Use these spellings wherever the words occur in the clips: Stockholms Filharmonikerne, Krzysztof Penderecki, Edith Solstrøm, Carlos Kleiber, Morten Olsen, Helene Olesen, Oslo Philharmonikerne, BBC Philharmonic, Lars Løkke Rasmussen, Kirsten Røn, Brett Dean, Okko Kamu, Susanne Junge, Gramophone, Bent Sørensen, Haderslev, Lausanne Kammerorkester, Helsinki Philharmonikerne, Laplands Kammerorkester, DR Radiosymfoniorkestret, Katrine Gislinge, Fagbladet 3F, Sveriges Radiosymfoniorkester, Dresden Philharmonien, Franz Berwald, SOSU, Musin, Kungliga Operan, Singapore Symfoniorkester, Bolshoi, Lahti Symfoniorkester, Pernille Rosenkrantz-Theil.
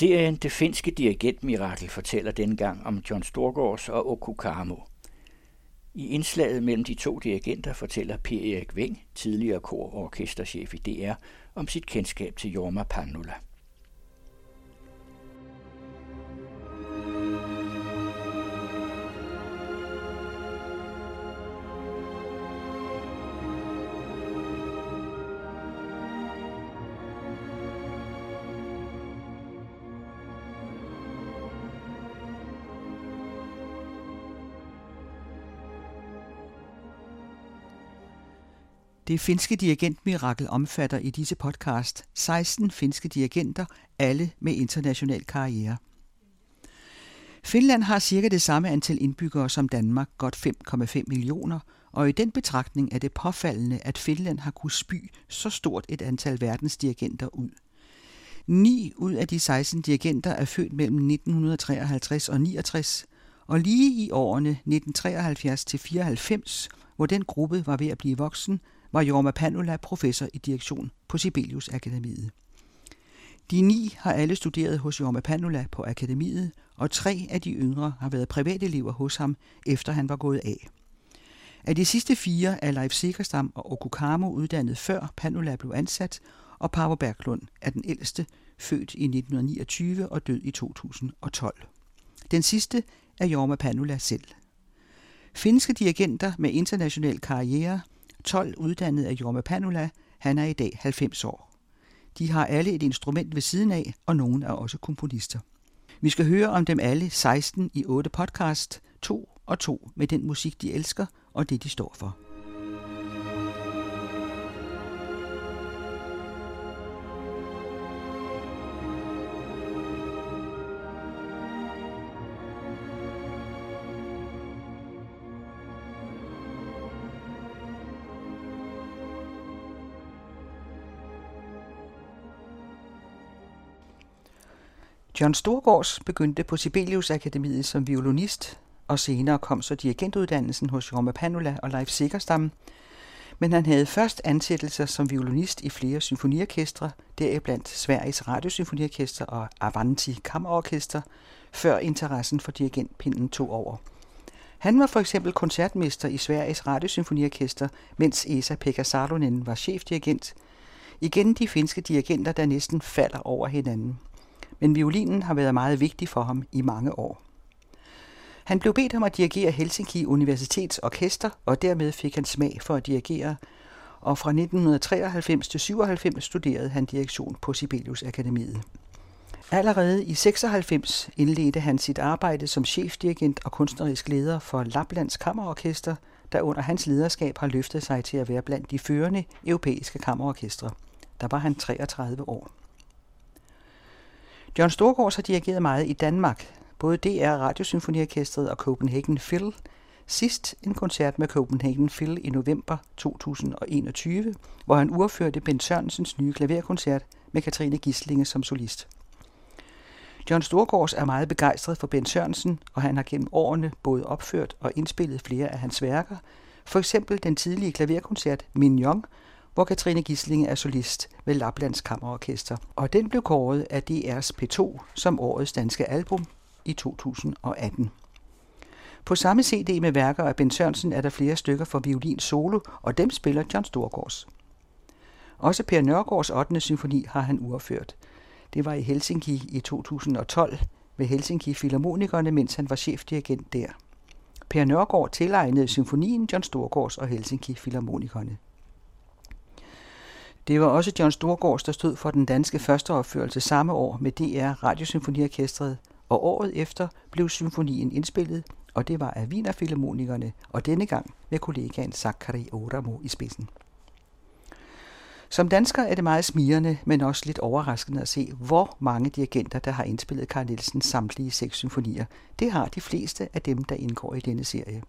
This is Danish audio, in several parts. Serien Det finske dirigentmirakel fortæller denne gang om John Storgårds og Okko Kamu. I indslaget mellem de to dirigenter fortæller Per-Erik Weng, tidligere kor- og orkesterchef i DR, om sit kendskab til Jorma Panula. Det finske dirigentmirakel omfatter i disse podcast 16 finske dirigenter, alle med international karriere. Finland har cirka det samme antal indbyggere som Danmark, godt 5,5 millioner, og i den betragtning er det påfaldende, at Finland har kunnet spy så stort et antal verdensdirigenter ud. 9 ud af de 16 dirigenter er født mellem 1953 og 69, og lige i årene 1973-94, hvor den gruppe var ved at blive voksen, var Jorma Panula professor i direktion på Sibelius Akademiet. De 9 har alle studeret hos Jorma Panula på akademiet, og 3 af de yngre har været privatelever hos ham, efter han var gået af. Af de sidste 4 er Leif Segerstam og Okko Kamu uddannet før Panula blev ansat, og Paavo Berglund er den ældste, født i 1929 og død i 2012. Den sidste er Jorma Panula selv. Finske dirigenter med international karriere, 12 uddannet af Jorma Panula, han er i dag 90 år. De har alle et instrument ved siden af, og nogen er også komponister. Vi skal høre om dem alle 16 i 8 podcast, 2 og 2 med den musik, de elsker og det, de står for. John Storgårds begyndte på Sibelius Akademiet som violinist, og senere kom så dirigentuddannelsen hos Jorma Panula og Leif Segerstam, men han havde først ansættelser som violinist i flere symfoniorkestre, deriblandt Sveriges Radiosymfoniorkester og Avanti Kammerorkester, før interessen for dirigentpinden tog over. Han var for eksempel koncertmester i Sveriges Radiosymfoniorkester, mens Esa Pekka Salonen var chefdirigent. Igen de finske dirigenter, der næsten falder over hinanden. Men violinen har været meget vigtig for ham i mange år. Han blev bedt om at dirigere Helsinki Universitets Orkester, og dermed fik han smag for at dirigere, og fra 1993 til 97 studerede han direktion på Sibelius Akademiet. Allerede i 96 indledte han sit arbejde som chefdirigent og kunstnerisk leder for Laplands Kammerorkester, der under hans lederskab har løftet sig til at være blandt de førende europæiske kammerorkestre. Der var han 33 år. John Storgårds har dirigeret meget i Danmark, både DR Radiosymfoniorkestret og Copenhagen Phil, sidst en koncert med Copenhagen Phil i november 2021, hvor han uropførte Bent Sørensens nye klaverkoncert med Katrine Gislinge som solist. John Storgårds er meget begejstret for Bent Sørensen, og han har gennem årene både opført og indspillet flere af hans værker, for eksempel den tidlige klaverkoncert Mignon, hvor Katrine Gislinge er solist ved Laplands Kammerorkester, og den blev kåret af DR's P2 som årets danske album i 2018. På samme CD med værker af Bent Sørensen er der flere stykker for violin solo, og dem spiller John Storgårds. Også Per Nørgaards 8. symfoni har han uropført. Det var i Helsinki i 2012 ved Helsinki Philharmonikerne, mens han var chefdirigent der. Per Nørgaard tilegnede symfonien John Storgårds og Helsinki Philharmonikerne. Det var også John Storgårds, der stod for den danske førsteopførelse samme år med DR Radiosymfoniorkestret, og året efter blev symfonien indspillet, og det var af Wienerfilharmonikerne, og denne gang med kollegaen Sakari Oramo i spidsen. Som dansker er det meget smigrende, men også lidt overraskende at se, hvor mange dirigenter, der har indspillet Carl Nielsens samtlige 6 symfonier. Det har de fleste af dem, der indgår i denne serie.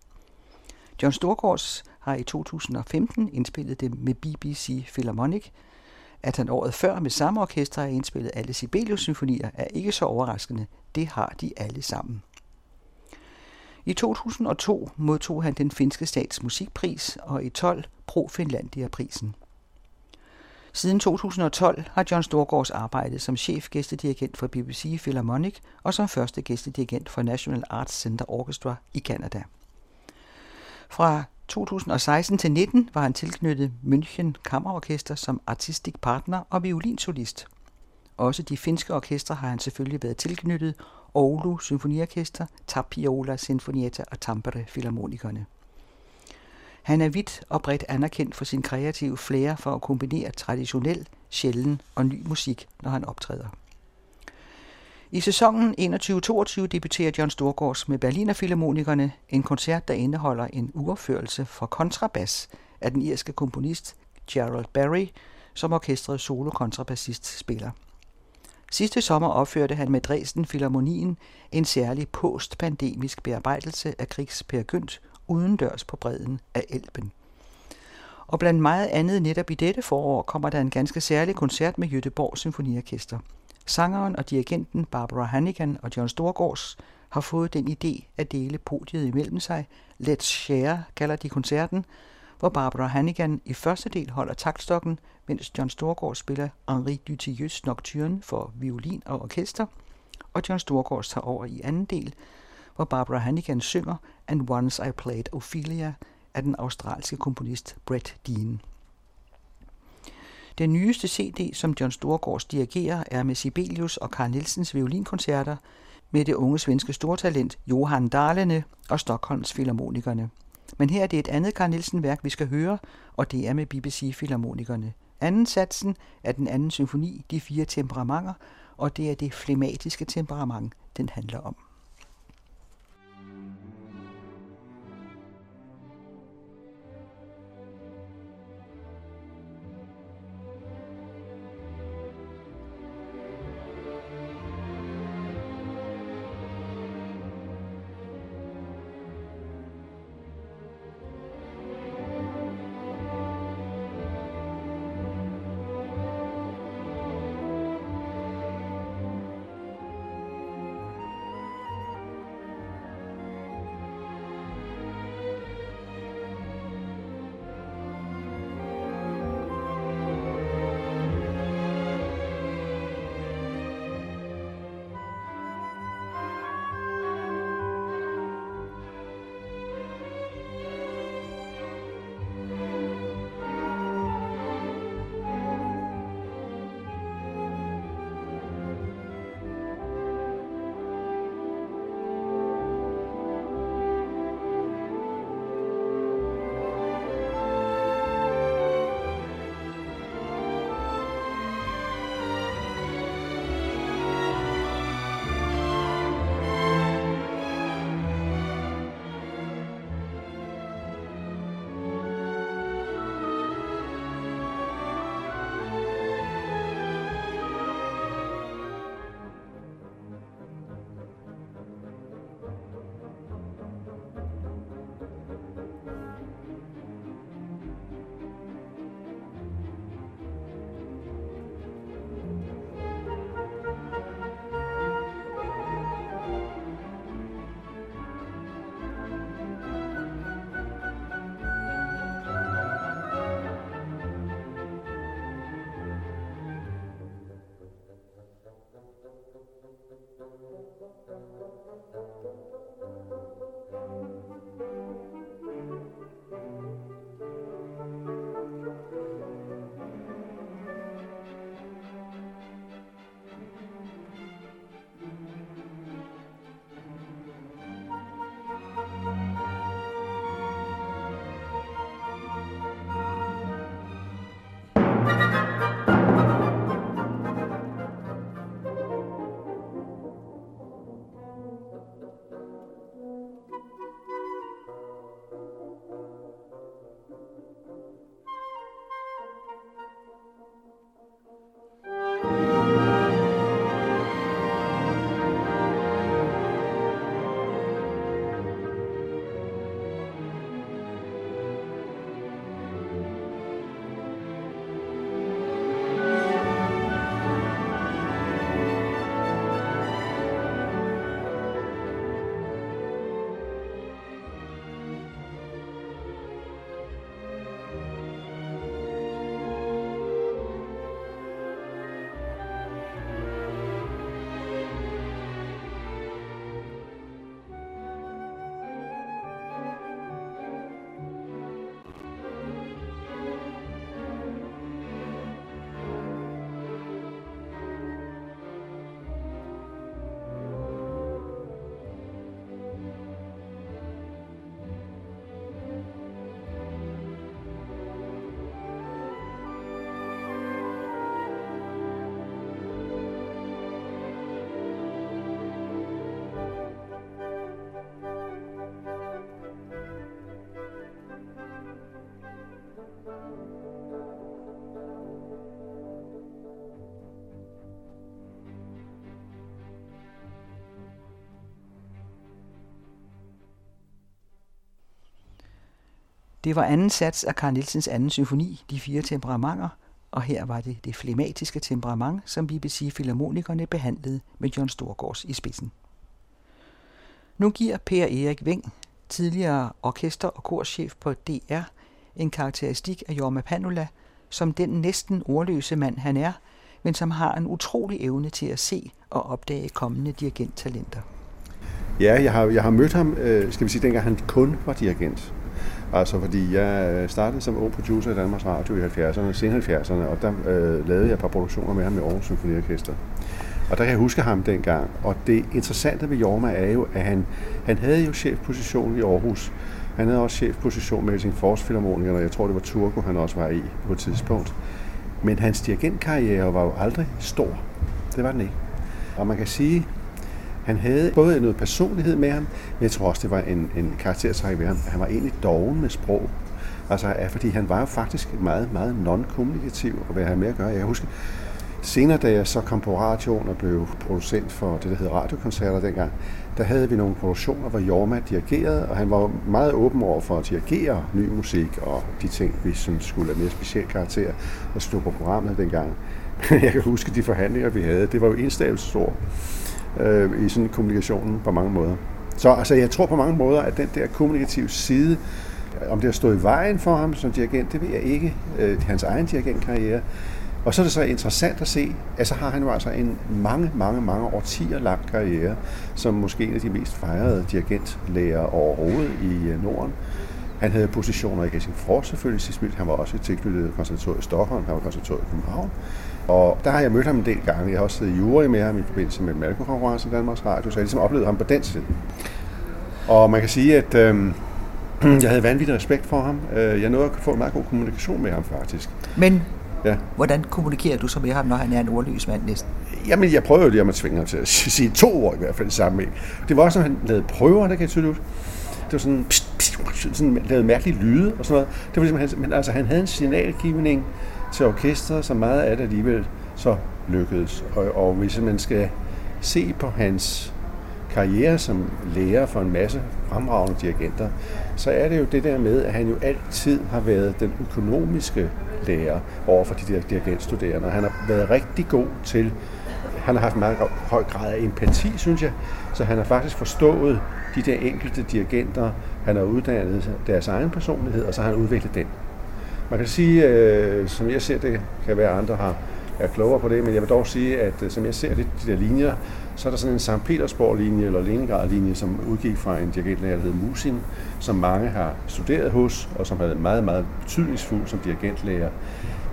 John Storgårds har i 2015 indspillet det med BBC Philharmonic. At han året før med samme orkester har indspillet alle Sibelius-symfonier er ikke så overraskende. Det har de alle sammen. I 2002 modtog han den finske statsmusikpris og i 2012 Pro Finlandia-prisen. Siden 2012 har John Storgårds arbejdet som chef-gæstedirigent for BBC Philharmonic og som første gæstedirigent for National Arts Center Orchestra i Canada. Fra 2016 til 19 var han tilknyttet München Kammerorkester som artistisk partner og violinsolist. Også de finske orkestre har han selvfølgelig været tilknyttet, Oulu Symfoniorkester, Tapiola Sinfonietta og Tampere Philharmonikerne. Han er vidt og bredt anerkendt for sin kreative flair for at kombinere traditionel, sjælden og ny musik, når han optræder. I sæsonen 21-22 debuterer John Storgårds med Berliner Philharmonikerne, en koncert, der indeholder en uropførelse for kontrabas af den irske komponist Gerald Barry, som orkestrets solo-kontrabassist spiller. Sidste sommer opførte han med Dresden Philharmonien en særlig postpandemisk bearbejdelse af Kriegs Peer Gynt udendørs på bredden af Elben. Og blandt meget andet netop i dette forår kommer der en ganske særlig koncert med Göteborg Symfoniorkester. Sangeren og dirigenten Barbara Hannigan og John Storgårds har fået den idé at dele podiet imellem sig. Let's Share kalder de koncerten, hvor Barbara Hannigan i første del holder taktstokken, mens John Storgård spiller Henri Dutilleux's Nocturne for violin og orkester, og John Storgård tager over i anden del, hvor Barbara Hannigan synger And Once I Played Ophelia af den australske komponist Brett Dean. Den nyeste CD, som John Storgårds dirigerer, er med Sibelius og Carl Nielsens violinkoncerter med det unge svenske stortalent Johan Dahlene og Stockholms Filharmonikerne. Men her er det et andet Carl Nielsen-værk, vi skal høre, og det er med BBC Philharmonikerne. Anden satsen er den anden symfoni, de fire temperamenter, og det er det flematiske temperament, den handler om. Det var anden sats af Carl Nielsens anden symfoni, De fire temperamenter, og her var det det flematiske temperament, som BBC Philharmonikerne behandlede med John Storgårds i spidsen. Nu giver Per-Erik Weng, tidligere orkester- og korchef på DR, en karakteristik af Jorma Panula som den næsten ordløse mand han er, men som har en utrolig evne til at se og opdage kommende dirigenttalenter. Ja, jeg har mødt ham, skal vi sige, dengang han kun var dirigent. Altså fordi jeg startede som ung producer i Danmarks Radio i 70'erne, senere 70'erne, og der lavede jeg et par produktioner med ham med Oulu Symfoniorkester. Og der kan jeg huske ham dengang, og det interessante ved Jorma er jo, at han havde jo chefposition i Aarhus. Han havde også chefposition med Helsingborg Symfoniorkester, og jeg tror det var Turku, han også var i på et tidspunkt. Men hans dirigentkarriere var jo aldrig stor. Det var den ikke. Og man kan sige, han havde både noget personlighed med ham, men jeg tror også, det var en karaktertræk ved ham. Han var egentlig doven med sprog. Altså, fordi han var jo faktisk meget, meget non-kommunikativ, og hvad jeg havde med at gøre. Jeg husker, senere da jeg så kom på radioen og blev producent for det, der hed radiokoncerter dengang, der havde vi nogle produktioner, hvor Jorma dirigerede, og han var meget åben over for at dirigere ny musik og de ting, vi synes skulle have mere speciel karakter, der stod på programmet dengang. Jeg kan huske de forhandlinger, vi havde. Det var jo enstavelsesord i sådan kommunikationen på mange måder. Så altså, jeg tror på mange måder, at den der kommunikative side, om det har stået i vejen for ham som dirigent, det ved jeg ikke. Hans egen dirigentkarriere. Og så er det så interessant at se, at så har han jo altså en mange årtier lang karriere, som måske en af de mest fejrede dirigentlærer overhovedet i Norden. Han havde positioner i Helsingfors selvfølgelig sidst, han var også tilknyttet konservatoriet i Stockholm, han var konservatoriet i København. Og der har jeg mødt ham en del gange. Jeg har også siddet i jury med ham i forbindelse med Malko-konkurrencen i Danmarks Radio, så jeg ligesom oplevede ham på den side. Og man kan sige, at jeg havde vanvittig respekt for ham. Jeg nåede at få en meget god kommunikation med ham faktisk. Men ja. Hvordan kommunikerer du så med ham, når han er en ordløs mand næsten? Jamen, jeg prøvede jo lige at tvinge ham til at sige 2 ord i hvert fald i sammenhæng. Det var også, når han lavede prøver, der kan jeg tydeligt ud. Det var sådan, sådan lavede mærkelige lyde og sådan noget. Det var ligesom, men altså, han havde en signalgivning til orkestret, så meget af det alligevel så lykkedes. Og hvis man skal se på hans karriere som lærer for en masse fremragende dirigenter, så er det jo det der med, at han jo altid har været den økonomiske lærer overfor de der dirigentstuderende. Han har været rigtig god til, han har haft en meget høj grad af empati, synes jeg, så han har faktisk forstået de der enkelte dirigenter, han har uddannet deres egen personlighed, og så har han udviklet den. Man kan sige, som jeg ser det, kan være andre har er klogere på det, men jeg vil dog sige, at som jeg ser det, de der linjer, så er der sådan en Sankt Petersborg-linje eller Leningrad-linje, som udgik fra en dirigentlærer, der hed Musin, som mange har studeret hos, og som har været meget, meget betydningsfuld som dirigentlærer.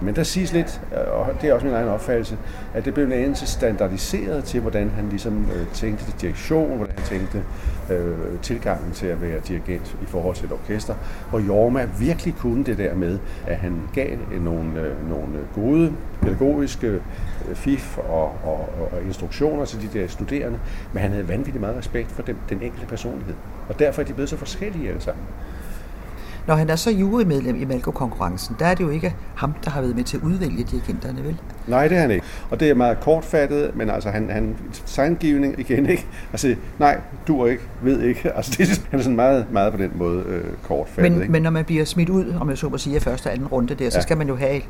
Men der siges lidt, og det er også min egen opfattelse, at det blev næsten standardiseret til, hvordan han ligesom tænkte direktion, hvordan han tænkte tilgangen til at være dirigent i forhold til et orkester, hvor Jorma virkelig kunne det der med, at han gav nogle gode pædagogiske fif og instruktioner til de der studerende, men han havde vanvittigt meget respekt for den enkelte personlighed, og derfor er de blevet så forskellige alle sammen. Når han er så jurymedlem i Malko-konkurrencen, der er det jo ikke ham, der har været med til at udvælge dirigenterne, vel? Nej, det er han ikke. Og det er meget kortfattet, men altså han signgivning igen, ikke? Altså, nej, dur ikke, ved ikke. Altså, han er sådan meget, meget på den måde kortfattet, men, ikke? Men når man bliver smidt ud, om jeg så må sige, af første og anden runde der, så skal man jo have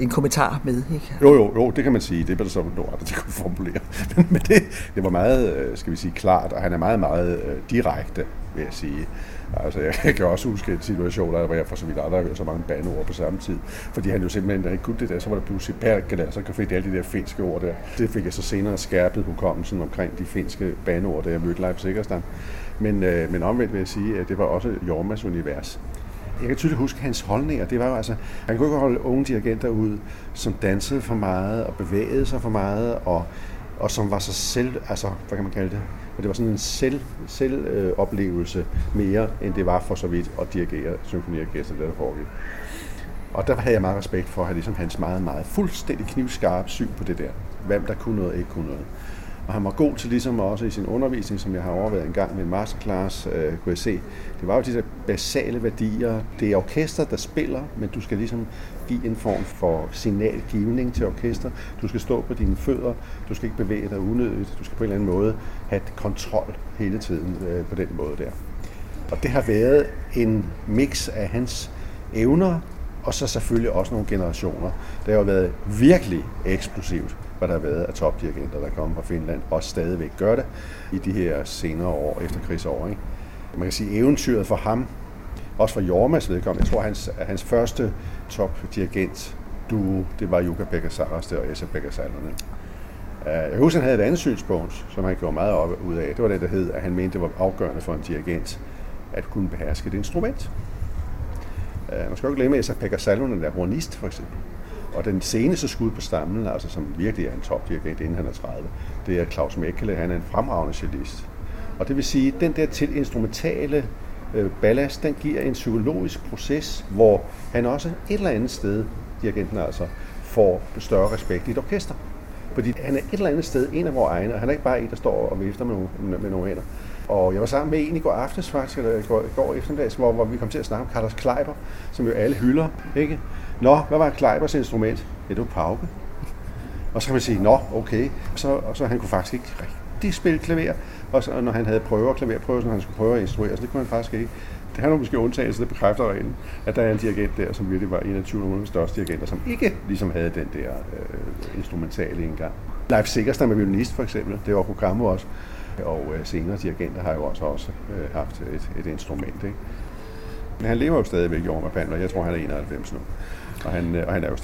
en kommentar med, ikke? Jo, det kan man sige. Det er så nogle ord, der kunne formulere. Men det var meget, skal vi sige, klart, og han er meget, meget direkte, vil jeg sige. Altså, jeg kan også huske en situation, hvor jeg for så vidt aldrig har hørt så mange bandeord på samme tid, fordi han jo simpelthen ikke kunne det der, så var der pludselig Berglund, så fik alle de der finske ord der. Det fik jeg så senere skærpet hukommelsen omkring de finske bandeord, da jeg mødte Leif Segerstam. Men omvendt vil jeg sige, at det var også Jormas univers. Jeg kan tydeligt huske hans holdninger. Det var jo altså, han kunne ikke holde unge dirigenter ud, som dansede for meget og bevægede sig for meget og som var så selv, altså, hvad kan man kalde det? Men det var sådan en selvoplevelse mere, end det var for så vidt at dirigere symfoniorkestret, der foregik. Og der havde jeg meget respekt for at have ligesom hans meget fuldstændig knivskarpe syn på det der. Hvem der kunne noget og ikke kunne noget. Og han var god til ligesom også i sin undervisning, som jeg har overvejet en gang med en masterclass, kunne jeg se. Det var jo de der basale værdier. Det er orkester, der spiller, men du skal ligesom give en form for signalgivning til orkester. Du skal stå på dine fødder, du skal ikke bevæge dig unødigt, du skal på en eller anden måde have kontrol hele tiden på den måde der. Og det har været en mix af hans evner, og så selvfølgelig også nogle generationer. Det har jo været virkelig eksplosivt, hvad der har været af topdirigenter, der kommer fra Finland, og stadigvæk gør det i de her senere år, efter krigsår. Ikke? Man kan sige, eventyret for ham, også for Jormas vedkommende, jeg tror, hans første topdirigentduo, det var Jukka-Pekka Saraste og Esa Pekka Salonen. Jeg husker, han havde et andet synspunkt, som han gjorde meget op ud af. Det var det, der hed, at han mente, det var afgørende for en dirigent at kunne beherske et instrument. Man skal jo ikke glemme, at Esa Pekka Salonen er hornist, for eksempel. Og den seneste skud på stammen, altså som virkelig er en topdirigent, inden han er 30, det er Klaus Mäkelä. Han er en fremragende cellist. Og det vil sige, at den der til instrumentale ballast, den giver en psykologisk proces, hvor han også et eller andet sted, dirigenten altså, får større respekt i et orkester. Fordi han er et eller andet sted, en af vores egne, og han er ikke bare en, der står og vifter med nogle hænder. Og jeg var sammen med en i går aftes faktisk, eller i går eftermiddags, hvor vi kom til at snakke om Carlos Kleiber, som jo alle hylder, ikke? Nå, hvad var Kleibers instrument? Ja, det var pauke. Og så kan man sige, nå, okay. Og så han kunne faktisk ikke rigtig spille klaver, og så, når han havde klaverprøver, når han skulle prøve at instruere, så det kunne han faktisk ikke. Det har nogle måske undtagelser, der bekræfter reglen, at der er en dirigent der, som virkelig var en af 2000's største dirigenter, som ikke ligesom havde den der instrumentale engang. Leif Segerstam er violinist for eksempel, det var Okko Kamu også, og senere dirigenter har jo også haft et instrument. Ikke? Men han lever jo stadigvæk, Jorma Panula, jeg tror han er 91 nu, og han er jo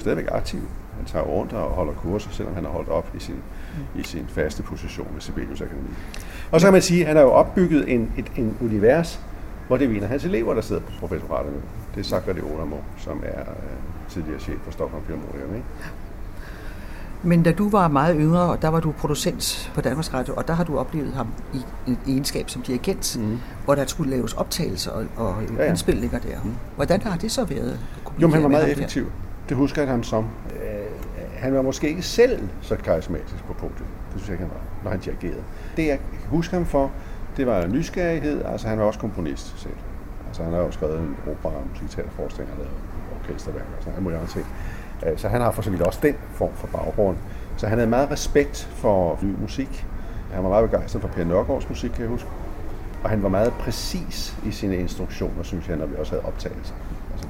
stadigvæk aktiv. Han tager rundt og holder kurser, selvom han har holdt op i sin faste position ved Sibelius Akademiet. Og så kan man sige, at han har jo opbygget en univers, hvor det er en af hans elever, der sidder på professoratet nu. Det er Sakari Oramo, som er tidligere chef for Stockholm Philharmonikerne. Men da du var meget yngre, der var du producent på Danmarks Radio, og der har du oplevet ham i en egenskab som dirigent, hvor der skulle laves optagelser og indspilninger der. Mm. Hvordan har det så været? Jo, han var meget effektiv. Det husker jeg ham som. Han var måske ikke selv så karismatisk på podiet, det synes jeg ikke, han var, når han dirigerede. Det jeg husker ham for, det var nysgerrighed, altså han var også komponist selv. Altså han har jo skrevet en opera, musikteaterforestilling, han har lavet orkesterværker og sådan noget, ting. Så han har for så vidt også den form for baggrund. Så han havde meget respekt for ny musik. Han var meget begejstret for Per Nørgaards musik, kan jeg huske. Og han var meget præcis i sine instruktioner, synes jeg, når vi også havde optagelser. Altså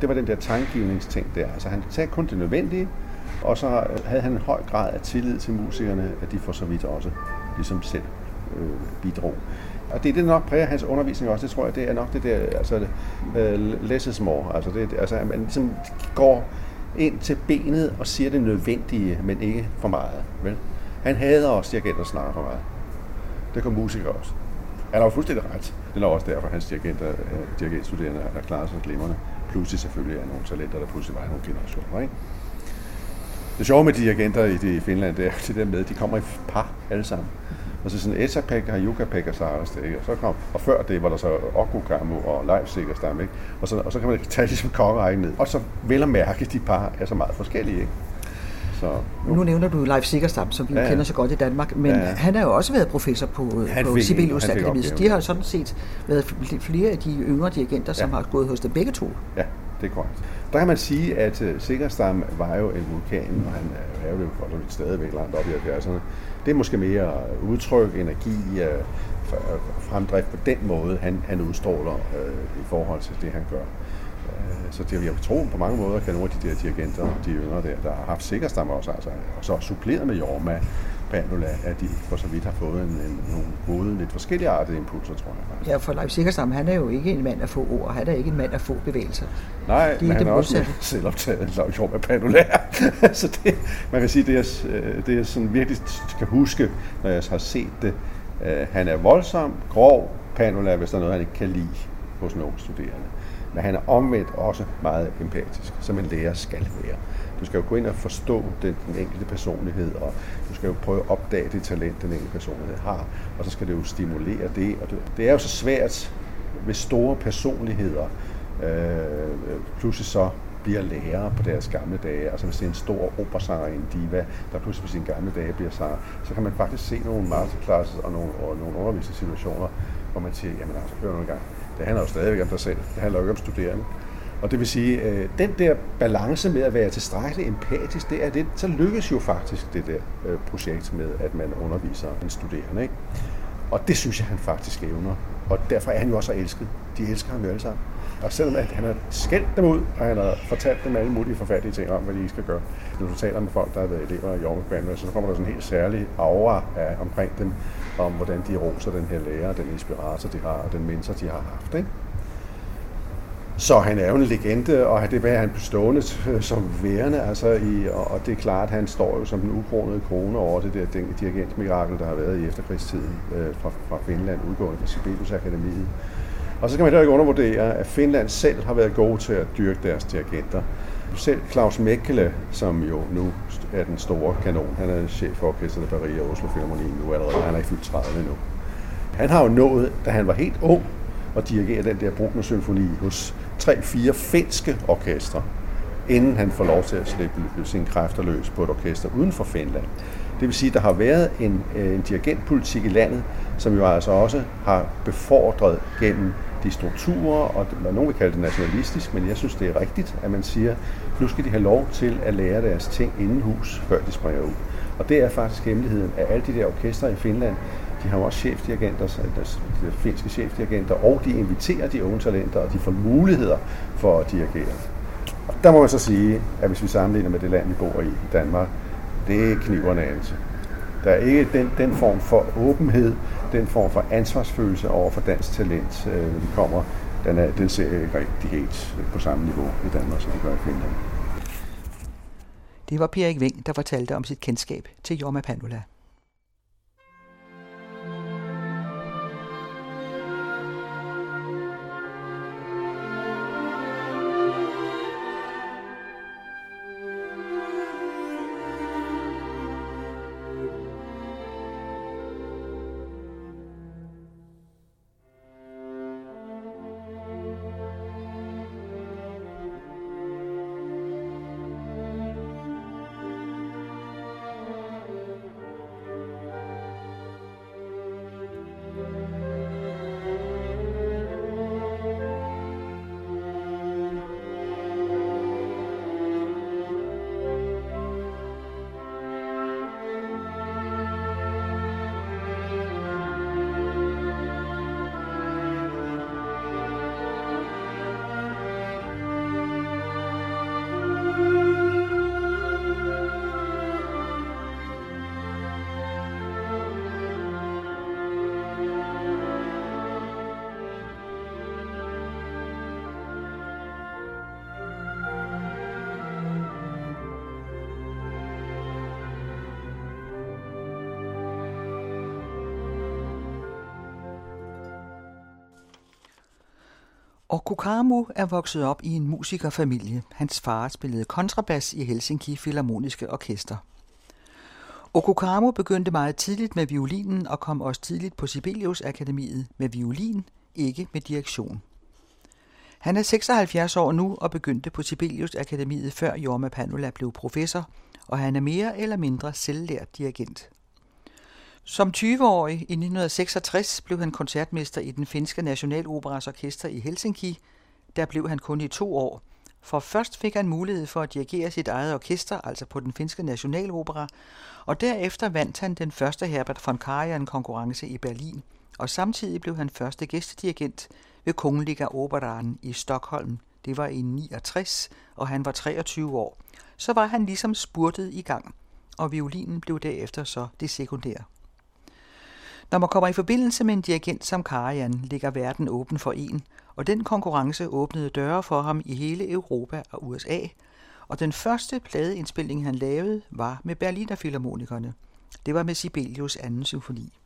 det var den der tankegivningsting der. Altså han sagde kun det nødvendige, og så havde han en høj grad af tillid til musikerne, at de for så vidt også ligesom selv bidrog. Og det er det nok præger hans undervisning også, det tror jeg, det er nok det der, altså less is more, altså man ligesom går ind til benet og siger det nødvendige, men ikke for meget, vel? Han hader også dirigenter snakker for meget. Det kom musikere også. Han har jo fuldstændig ret. Det er også derfor, at hans dirigentstuderende har klaret sig glimrende. Pludselig selvfølgelig er nogle talenter, der pludselig var nogle generationer, ikke? Det sjove med dirigenter i Finland, det er det der med, at de kommer i par alle sammen. Og så sådan Esa-Pekka og Jukka-Pekka Saraste, og så kom, og før det var der så Okko Kamu og Leif Segerstam, ikke? Og så kan man tage ligesom kongerækken ned, og så vel at mærke, de par er så meget forskellige, ikke? Så, nu nævner du Leif Segerstam, som vi kender så godt i Danmark, men han har jo også været professor på Sibelius Akademiet, så de har jo sådan set været flere af de yngre dirigenter, som har gået hos dem begge to. Ja, det er korrekt. Der kan man sige, at Segerstam var jo en vulkan, og han er jo stadigvæk langt op i 70'erne. Det er måske mere udtryk, energi, fremdrift på den måde, han udstråler i forhold til det, han gør. Så det vi har troen på mange måder, kan nogle af de der dirigenter og de yngre der, der har haft Segerstam også, altså, og så suppleret med Jorma Panula, at de for så vidt har fået nogle gode, lidt forskellige artede impulser, tror jeg faktisk. Ja, for Leif Segerstam, han er jo ikke en mand af få ord, han er ikke en mand af få bevægelser. Nej, men han er også selvoptaget af Jorma Panula. Så det, man kan sige, det er sådan virkelig skal huske, når jeg har set det. Han er voldsom, grov Panula, hvis der er noget, han ikke kan lide hos nogle studerende. Men han er omvendt også meget empatisk, som en lærer skal være. Du skal jo gå ind og forstå den enkelte personlighed, og du skal jo prøve at opdage det talent, den enkelte personlighed har, og så skal det jo stimulere det. Og det er jo så svært med store personligheder, pludselig så bliver lærere på deres gamle dage. Altså hvis det er en stor operasanger, en diva, der pludselig på sine gamle dage bliver sanger, så kan man faktisk se nogle masterclasses og nogle undervisningssituationer, hvor man siger, jamen altså, hør nu en gang. Det handler jo stadigvæk om dig selv. Det handler jo ikke om studerende. Og det vil sige, den der balance med at være tilstrækkeligt empatisk, det er det, så lykkes jo faktisk det der projekt med, at man underviser en studerende, ikke? Og det synes jeg, han faktisk evner Og derfor er han jo også elsket. De elsker ham jo alle sammen. Og selvom at han har skældt dem ud, og han har fortalt dem alle mulige forfærdelige ting om, hvad de skal gøre. Når du taler med folk, der har været elever i Jorma, så kommer der sådan en helt særlig aura omkring dem, om hvordan de roser den her lærer, den inspirator, de har, og den mentor, de har haft. Ikke? Så han er jo en legende, og det er han bestående som værende, altså og det er klart, at han står jo som den ukronede krone over det der dirigentmirakel, der har været i efterkrigstiden fra Finland, udgående fra Sibelius Akademiet. Og så kan man heller ikke undervurdere, at Finland selv har været gode til at dyrke deres dirigenter. Selv Klaus Mäkelä, som jo nu er den store kanon, han er chef for orkestret i Paris og Oslo Philharmonien nu allerede, han er ikke fyldt 30 endnu. Han har jo nået, da han var helt ung, og dirigerer den der Bruckner-symfoni hos 3-4 finske orkestre, inden han får lov til at slippe sine kræfter løs på et orkester uden for Finland. Det vil sige, at der har været en dirigentpolitik i landet, som jo altså også har befordret gennem de strukturer, og nogen vil kalde det nationalistisk, men jeg synes, det er rigtigt, at man siger, nu skal de have lov til at lære deres ting inden hus, før de springer ud. Og det er faktisk hemmeligheden af alle de der orkestre i Finland. De har jo også chefdirigenter, de finske chefdirigenter, og de inviterer de unge talenter, og de får muligheder for at dirigere. Og der må man så sige, at hvis vi sammenligner med det land, vi bor i, Danmark, det kniver en anelse. Der er ikke den form for åbenhed, den form for ansvarsfølelse over for dansk talent, når de kommer. Den ser ikke rigtig helt på samme niveau i Danmark, som de gør i Finland. Det var Per-Erik Weng, der fortalte om sit kendskab til Jorma Panula. Okko Kamu er vokset op i en musikerfamilie. Hans far spillede kontrabas i Helsinki Philharmoniske Orkester. Okko Kamu begyndte meget tidligt med violinen og kom også tidligt på Sibelius Akademiet med violin, ikke med direktion. Han er 76 år nu og begyndte på Sibelius Akademiet før Jorma Panula blev professor, og han er mere eller mindre selvlært dirigent. Som 20-årig i 1966 blev han koncertmester i den finske Nationaloperas Orkester i Helsinki. Der blev han kun i 2 år, for først fik han mulighed for at dirigere sit eget orkester, altså på den finske Nationalopera, og derefter vandt han den første Herbert von Karajan-konkurrence i Berlin, og samtidig blev han første gæstedirigent ved Kungliga Operan i Stockholm. Det var i 69, og han var 23 år. Så var han ligesom spurtet i gang, og violinen blev derefter så det sekundære. Når man kommer i forbindelse med en dirigent som Karajan, ligger verden åben for en, og den konkurrence åbnede døre for ham i hele Europa og USA, og den første pladeindspilning, han lavede, var med Berliner Philharmonikerne. Det var med Sibelius' 2. symfoni.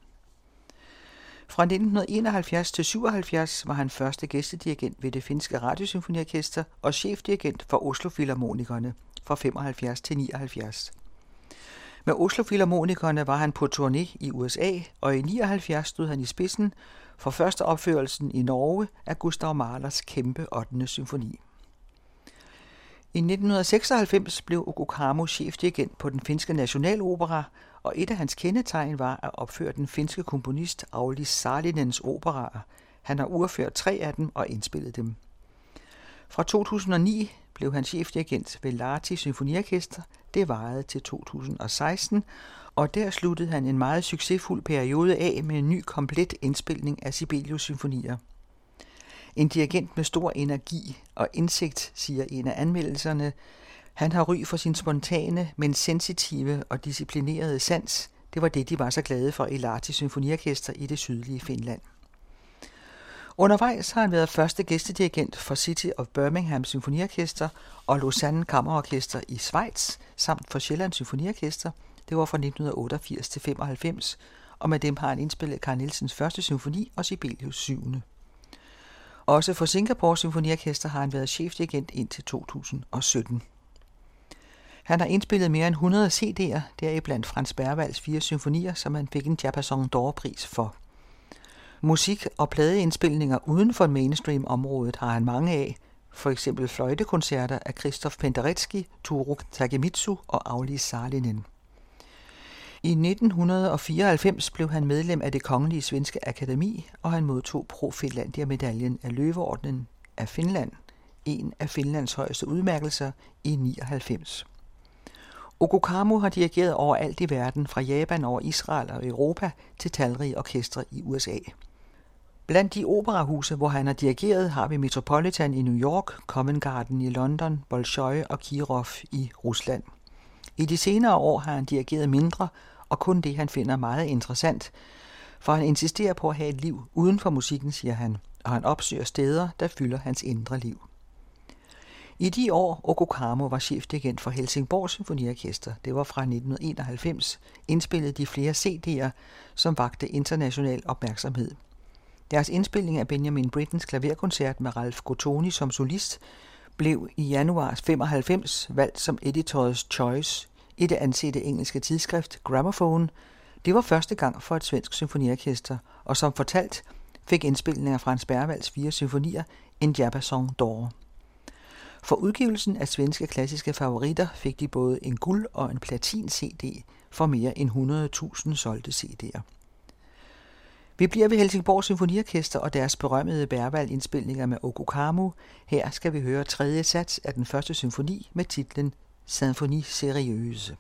Fra 1971 til 1977 var han første gæstedirigent ved det finske Radiosymfoniorkester og chefdirigent for Oslo Philharmonikerne fra 1975 til 1979. Med Oslo Philharmonikerne var han på turné i USA, og i 1979 stod han i spidsen for første opførelsen i Norge af Gustav Mahlers kæmpe 8. symfoni. I 1996 blev Okko Kamu chefdirigent på den finske Nationalopera, og et af hans kendetegn var at opføre den finske komponist Auli Saarinens operaer. Han har udført 3 af dem og indspillet dem. Fra 2009 blev han chefdirigent ved Lahti Symfoniorkester. Det varede til 2016, og der sluttede han en meget succesfuld periode af med en ny komplet indspilning af Sibelius symfonier. En dirigent med stor energi og indsigt, siger en af anmeldelserne. Han har ry for sin spontane, men sensitive og disciplinerede sans. Det var det, de var så glade for i Lahti Symfoniorkester i det sydlige Finland. Undervejs har han været første gæstedirigent for City of Birmingham Symfoniorkester og Lausanne Kammerorkester i Schweiz, samt for Sjællands Symfoniorkester. Det var fra 1988 til 95, og med dem har han indspillet Carl Nielsens første symfoni og Sibelius 7. Også for Singapore Symfoniorkester har han været chefdirigent indtil 2017. Han har indspillet mere end 100 CD'er, deriblandt Franz Berwalds 4 symfonier, som han fik en Japasson d'Or-pris for. Musik- og pladeindspilninger uden for mainstream-området har han mange af, for eksempel fløjtekoncerter af Krzysztof Penderecki, Turku Takemitsu og Auli Saarinen. I 1994 blev han medlem af Det Kongelige Svenske Akademi, og han modtog Pro Finlandia-medaljen af Løveordenen af Finland, en af Finlands højeste udmærkelser i 1999. Okko Kamu har dirigeret overalt i verden, fra Japan over Israel og Europa til talrige orkestre i USA. Blandt de operahuse, hvor han har dirigeret, har vi Metropolitan i New York, Covent Garden i London, Bolshoi og Kirov i Rusland. I de senere år har han dirigeret mindre, og kun det, han finder meget interessant, for han insisterer på at have et liv uden for musikken, siger han, og han opsøger steder, der fylder hans indre liv. I de år, Okko Kamu var chefdirigent for Helsingborg Symfoniorkester. Det var fra 1991, indspillede de flere CD'er, som vakte international opmærksomhed. Deres indspilning af Benjamin Brittens klaverkoncert med Ralph Gottoni som solist blev i januar 1995 valgt som Editor's Choice i det ansete engelske tidsskrift Gramophone. Det var første gang for et svensk symfoniorkester, og som fortalt fik indspilningen af Franz Berwalds 4 symfonier en Japasson d'Or. For udgivelsen af svenske klassiske favoritter fik de både en guld- og en platin-CD for mere end 100.000 solgte CD'er. Vi bliver ved Helsingborg Symfoniorkester og deres berømmede Berwald-indspilninger med Okko Kamu. Her skal vi høre 3. sats af den første symfoni med titlen Symphonie Sérieuse.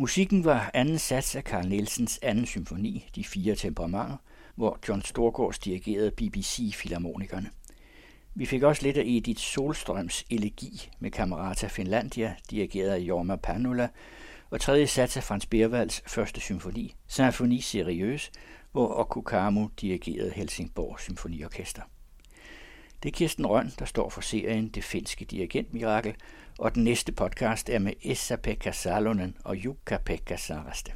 Musikken var anden sats af Carl Nielsens anden symfoni, De fire temperamenter, hvor John Storgårds dirigerede BBC Philharmonikerne. Vi fik også lidt af Edith Solstrøms elegi med Camerata Finlandia, dirigeret af Jorma Panula, og tredje sats af Franz Berwalds første symfoni, Symphonie Sérieuse, hvor Okko Kamu dirigerede Helsingborg Symfoniorkester. Det er Kirsten Røn, der står for serien Det finske dirigentmirakel, og den næste podcast er med Esa Pekka Salonen og Jukka-Pekka Saraste.